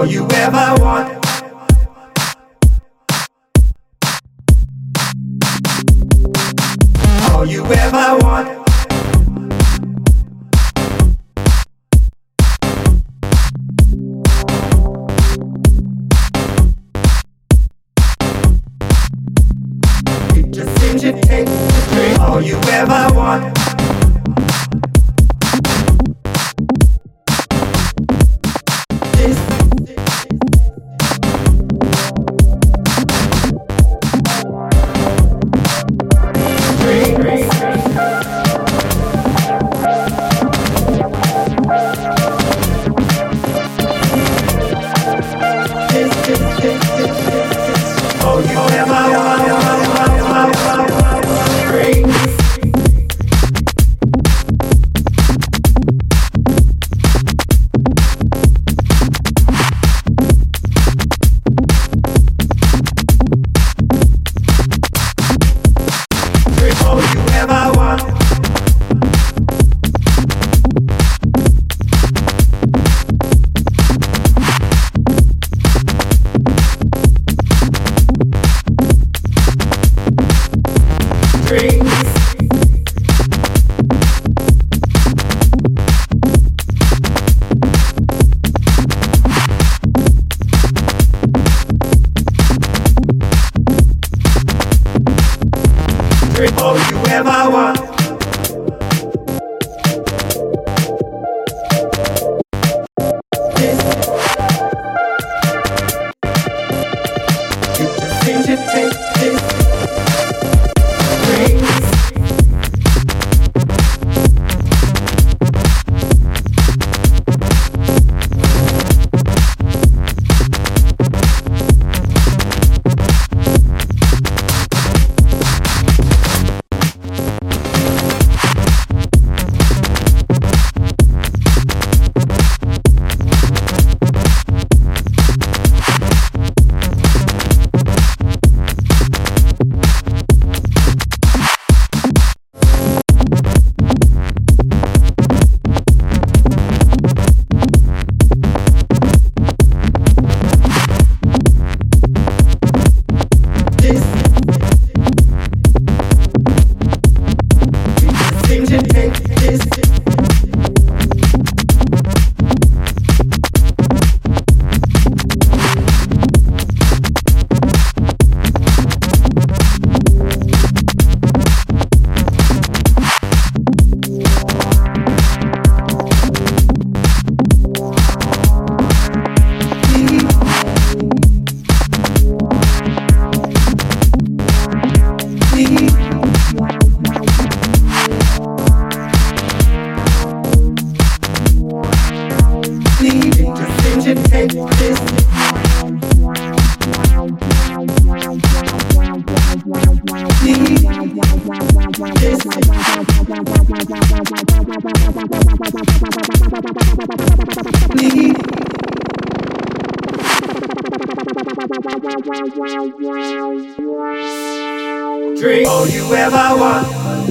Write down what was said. all you ever want. All you ever want. It just seems you take the dream. All you ever want. All you ever want. All you ever want. All you ever want. You just seem to take this take this. All you ever want.